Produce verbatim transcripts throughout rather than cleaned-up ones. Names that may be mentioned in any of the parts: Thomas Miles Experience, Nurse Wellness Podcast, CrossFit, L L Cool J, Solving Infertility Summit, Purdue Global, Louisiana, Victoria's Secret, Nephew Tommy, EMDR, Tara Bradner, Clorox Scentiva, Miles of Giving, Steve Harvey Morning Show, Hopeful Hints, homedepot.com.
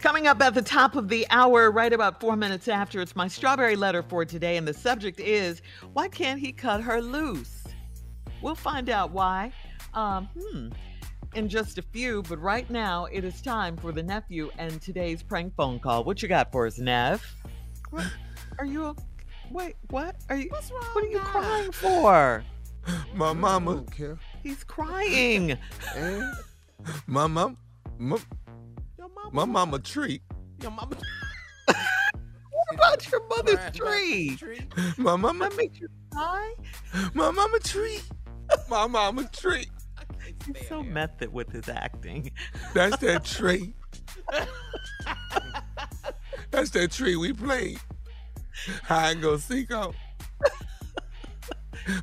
Coming up at the top of the hour, right about four minutes after, it's my strawberry letter for today, and the subject is, why can't he cut her loose? We'll find out why um, hmm, in just a few, but right now it is time for the nephew and today's prank phone call. What you got for us, Nev? What? Are you okay? Wait, what? Are you? What's wrong? What are you now? Crying for? My mama. Ooh, he's crying. And my mom. My- My mama tree. Your mama. What about your mother's tree? My mama make you cry. My mama tree. My mama tree. He's so method with his acting. That's that tree. That's that tree we played. High and go Cinco.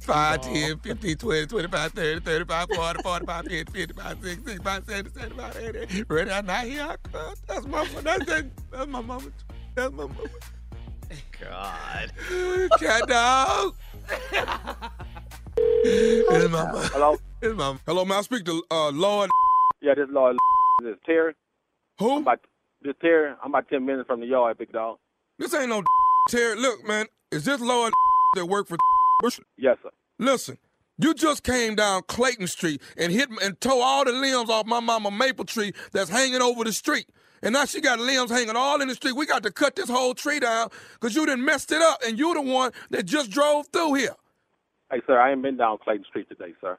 five, ten, fifteen, twenty, twenty-five, thirty, thirty-five, forty, forty-five, fifty, fifty-five, sixty, fifty-five, sixty, fifty-five, seventy, seventy-five, eighty. Ready or not, here I come. That's my mama. That's, that, that's my mama. That's my mama. God. Cat dog. It's my mama. Hello? It's my mama. Hello, may I speak to uh, Lord? Yeah, this is Lord. This is Terry. Who? I'm about, this Terry. I'm about ten minutes from the yard, big dog. This ain't no Terry. Look, man. Is this Lord that work for Bush? Yes, sir. Listen, you just came down Clayton Street and hit and tore all the limbs off my mama maple tree that's hanging over the street. And now she got limbs hanging all in the street. We got to cut this whole tree down because you done messed it up, and you the one that just drove through here. Hey, sir, I ain't been down Clayton Street today, sir.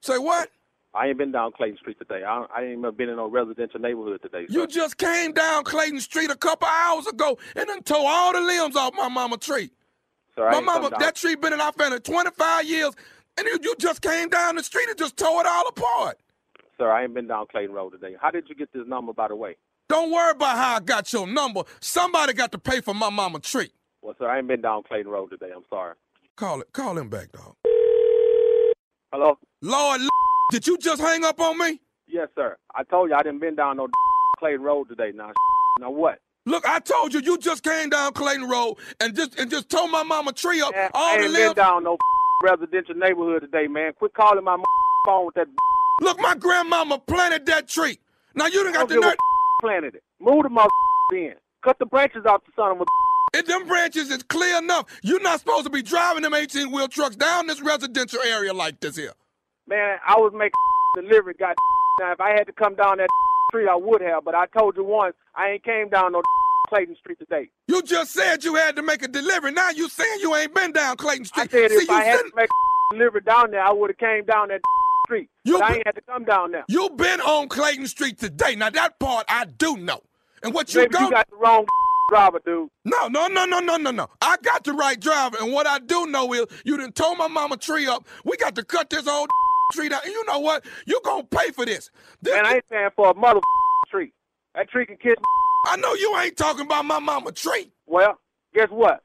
Say what? I ain't been down Clayton Street today. I, I ain't even been in no residential neighborhood today, sir. You just came down Clayton Street a couple hours ago and done tore all the limbs off my mama tree. Sir, my mama, that tree been in our family twenty-five years, and you, you just came down the street and just tore it all apart. Sir, I ain't been down Clayton Road today. How did you get this number, by the way? Don't worry about how I got your number. Somebody got to pay for my mama tree. Well, sir, I ain't been down Clayton Road today. I'm sorry. Call it. Call him back, dog. Hello? Lord, did you just hang up on me? Yes, sir. I told you I didn't been down no Clayton Road today. Now, now what? Look, I told you, you just came down Clayton Road and just and just tore my mama tree up. Man, all I ain't the been down no residential neighborhood today, man. Quit calling my phone with that Look, my grandmama planted that tree. Now you done got the nerve. Planted it. Move the mother in. Cut the branches out the son of a. If them branches is clear enough, you're not supposed to be driving them eighteen-wheel trucks down this residential area like this here. Man, I was making delivery, goddamn. Now, if I had to come down that street, I would have. But I told you once, I ain't came down no Clayton Street today. You just said you had to make a delivery. Now you saying you ain't been down Clayton Street. I said See, if I had sitting... to make a delivery down there, I would have came down that street. You but been... I ain't had to come down there. You been on Clayton Street today. Now, that part I do know. And what you, Maybe go... you got the wrong... driver, dude. No, no, no, no, no, no, no. I got the right driver, and what I do know is you done tore my mama tree up. We got to cut this old tree down. And you know what? You gonna pay for this. this Man, I ain't paying for a mother tree. That tree can kiss my I know you ain't talking about my mama tree. Well, guess what?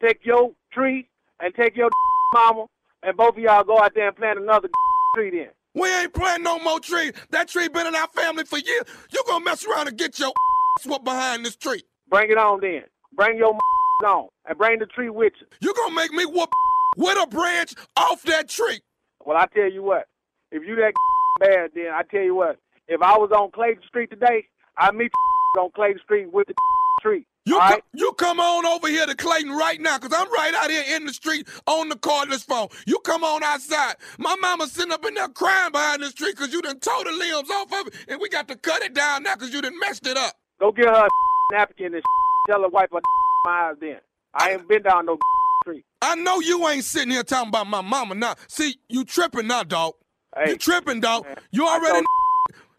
Take your tree and take your mama, and both of y'all go out there and plant another tree then. We ain't planting no more trees. That tree been in our family for years. You gonna mess around and get your swept behind this tree. Bring it on then. Bring your on and bring the tree with you. You gonna make me whoop with a branch off that tree. Well, I tell you what. If you that bad, then I tell you what. If I was on Clayton Street today, I'd meet you on Clayton Street with the tree. You, right? co- you come on over here to Clayton right now, because I'm right out here in the street on the cordless phone. You come on outside. My mama's sitting up in there crying behind this tree because you done tore the limbs off of it, and we got to cut it down now because you done messed it up. Go get her a napkin and tell her wipe her eyes then. I ain't been down no street. I know you ain't sitting here talking about my mama now. See, you tripping now, dog. Hey, you tripping, dog. Man, you already...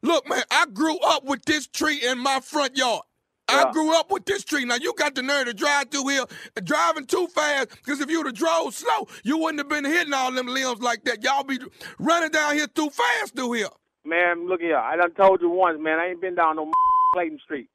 Look, man, I grew up with this tree in my front yard. Yeah. I grew up with this tree. Now, you got the nerve to drive through here, driving too fast, because if you would have drove slow, you wouldn't have been hitting all them limbs like that. Y'all be running down here too fast through here. Man, look here. I done told you once, man, I ain't been down no Clayton Street.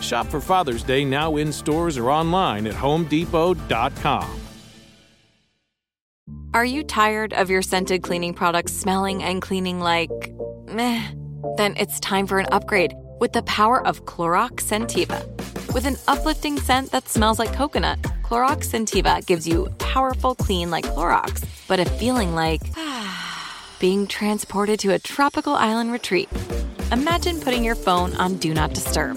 Shop for Father's Day now in stores or online at home depot dot com. Are you tired of your scented cleaning products smelling and cleaning like meh? Then it's time for an upgrade with the power of Clorox Scentiva. With an uplifting scent that smells like coconut, Clorox Scentiva gives you powerful clean like Clorox, but a feeling like being transported to a tropical island retreat. Imagine putting your phone on Do Not Disturb,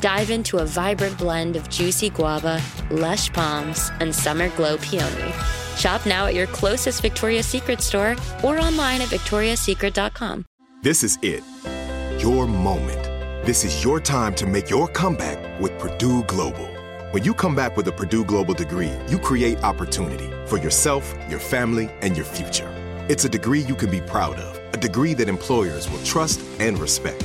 Dive into a vibrant blend of juicy guava, lush palms, and summer glow peony. Shop now at your closest Victoria's Secret store or online at victorias secret dot com. This is it. Your moment. This is your time to make your comeback with Purdue Global. When you come back with a Purdue Global degree, you create opportunity for yourself, your family, and your future. It's a degree you can be proud of, a degree that employers will trust and respect.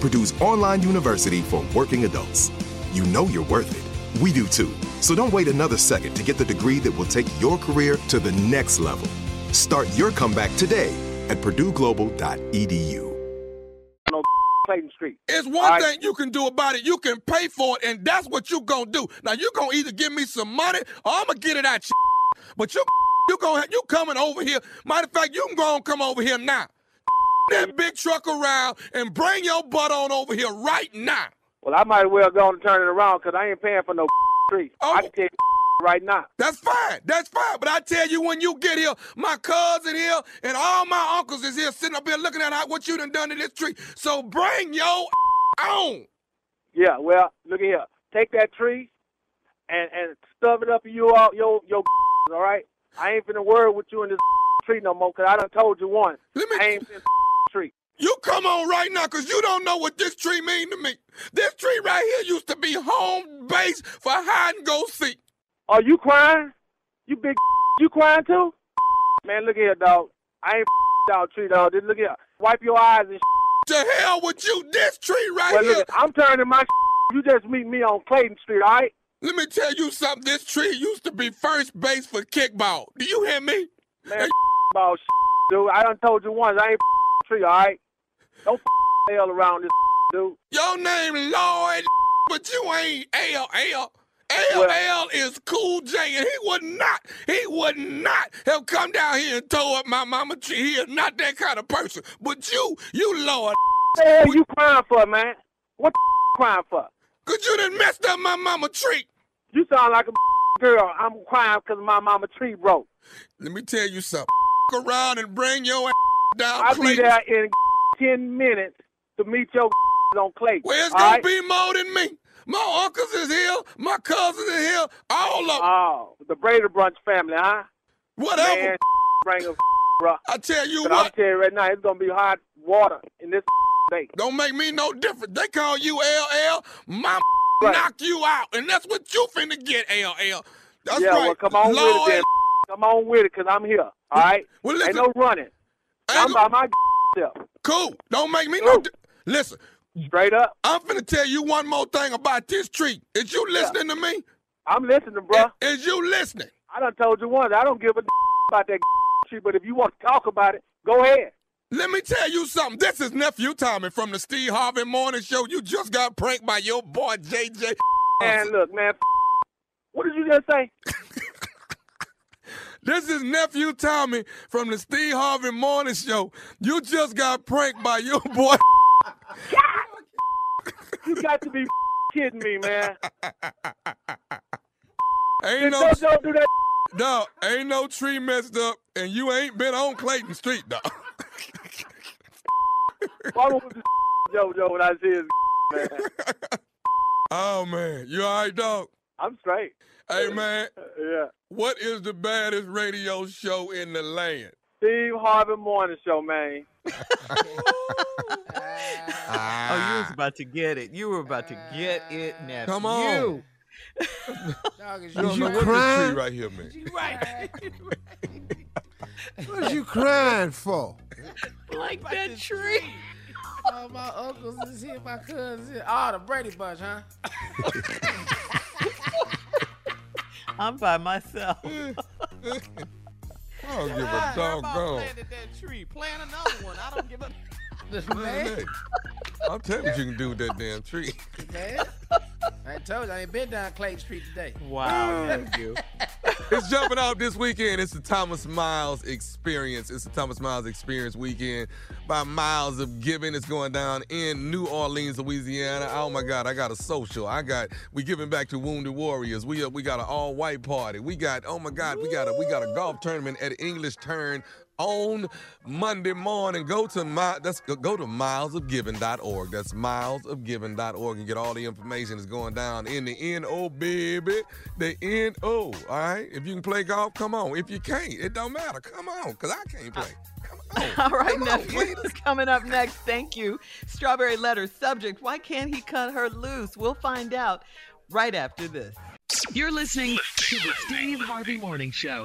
Purdue's online university for working adults. You know you're worth it. We do too. So don't wait another second to get the degree that will take your career to the next level. Start your comeback today at purdue global dot e d u. Clayton Street. It's one right. thing you can do about it. You can pay for it, and that's what you gonna do. Now you gonna either give me some money, or I'm gonna get it out your but you you gonna you coming over here. Matter of fact, you can go and come over here now. That big truck around and bring your butt on over here right now. Well, I might as well go and turn it around because I ain't paying for no street. Oh. I can tell you right now. That's fine. That's fine. But I tell you, when you get here, my cousin here and all my uncles is here sitting up here looking at how, what you done done to this tree. So bring your on. Yeah, well, look at here. Take that tree and, and stuff it up in you all, your, your all right? I ain't finna worry with you in this tree no more because I done told you once. Let me... I ain't finna tree. You come on right now because you don't know what this tree mean to me. This tree right here used to be home base for hide and go seek. Are you crying? You big you crying too? Man, look here, dog. I ain't out tree, dog. Just look here. Wipe your eyes and to hell with you, this tree right well, here. Look, I'm turning my you just meet me on Clayton Street, all right? Let me tell you something. This tree used to be first base for kickball. Do you hear me? Man, hey, ball, dude. I done told you once. I ain't tree, all right? Don't f- L around this, dude. Your name Lloyd, but you ain't L. L. L. L is Cool J, and he would not, he would not have come down here and tore up my mama tree. He is not that kind of person. But you, you Lord. What the hell you crying for, man? What the f- crying for? Because you done messed up my mama tree. You sound like a girl. I'm crying because my mama tree broke. Let me tell you something. Around and bring your ass. I'll be there in ten minutes to meet your on Clayton. Well, it's going right? to be more than me. My uncles is here. My cousins is here. All of them. Oh, the Brady Brunch family, huh? Whatever. Man, bring a bro. I tell you what. I'll tell you right now, it's going to be hot water in this day. Don't make me no different. They call you L L. My right. knock you out. And that's what you finna get, L L. That's yeah, right. Well, come on Lord. With it, then. Come on with it, because I'm here. All right? Well, listen, ain't no running. I'm by my self. Cool. Don't make me cool. no. Di- listen. Straight up. I'm finna tell you one more thing about this tree. Is you listening yeah. to me? I'm listening, bro. Is, is you listening? I done told you once. I don't give a d- about that tree, but if you want to talk about it, go ahead. Let me tell you something. This is Nephew Tommy from the Steve Harvey Morning Show. You just got pranked by your boy, J J. Man, look, man. What did you just say? This is Nephew Tommy from the Steve Harvey Morning Show. You just got pranked by your boy. You got to be kidding me, man. Ain't no, don't, don't do that. No, ain't no tree messed up, and you ain't been on Clayton Street, dog. Why was this JoJo when I see his man? Oh, man. You all right, dog? I'm straight. Hey, man. Yeah. What is the baddest radio show in the land? Steve Harvey Morning Show, man. uh, oh, about to get it. You were about to get it, nephew. Come on. Dog, you don't know what this tree right here, man. You right. What are you crying for? Like that tree. All my uncles is here, my cousins. Oh, the Brady Bunch, huh? I'm by myself. I don't give a doggone. I planted that tree. Plant another one. I don't give a. This man. I'll tell you what you can do with that damn tree. Man, I told you I ain't been down Clay Street today. Wow, thank you. It's jumping off this weekend. It's the Thomas Miles Experience. It's the Thomas Miles Experience weekend by Miles of Giving. It's going down in New Orleans, Louisiana. Oh my God, I got a social. I got we giving back to wounded warriors. We uh, we got an all white party. We got oh my God, we got a we got a golf tournament at English Turn on Monday morning. Go to my that's go to miles of giving dot org. That's miles of giving dot org and get all the information. It's going down in the N O, baby. The N O. All right. If you can play golf, come on. If you can't, it don't matter. Come on, because I can't play. Come on. All right, nephew. Coming up next. Thank you. Strawberry letter subject. Why can't he cut her loose? We'll find out right after this. You're listening to the Steve Harvey Morning Show.